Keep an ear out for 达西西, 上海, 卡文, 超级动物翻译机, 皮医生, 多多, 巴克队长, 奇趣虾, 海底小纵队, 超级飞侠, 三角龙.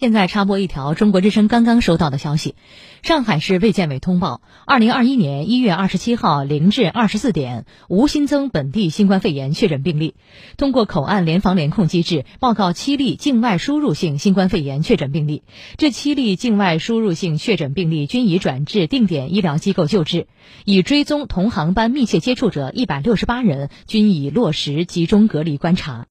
现在插播一条中国之声刚刚收到的消息：上海市卫健委通报，2021年1月27号0至24点无新增本地新冠肺炎确诊病例。通过口岸联防联控机制，报告7例境外输入性新冠肺炎确诊病例。这7例境外输入性确诊病例均已转至定点医疗机构救治，已追踪同航班密切接触者168人，均已落实集中隔离观察。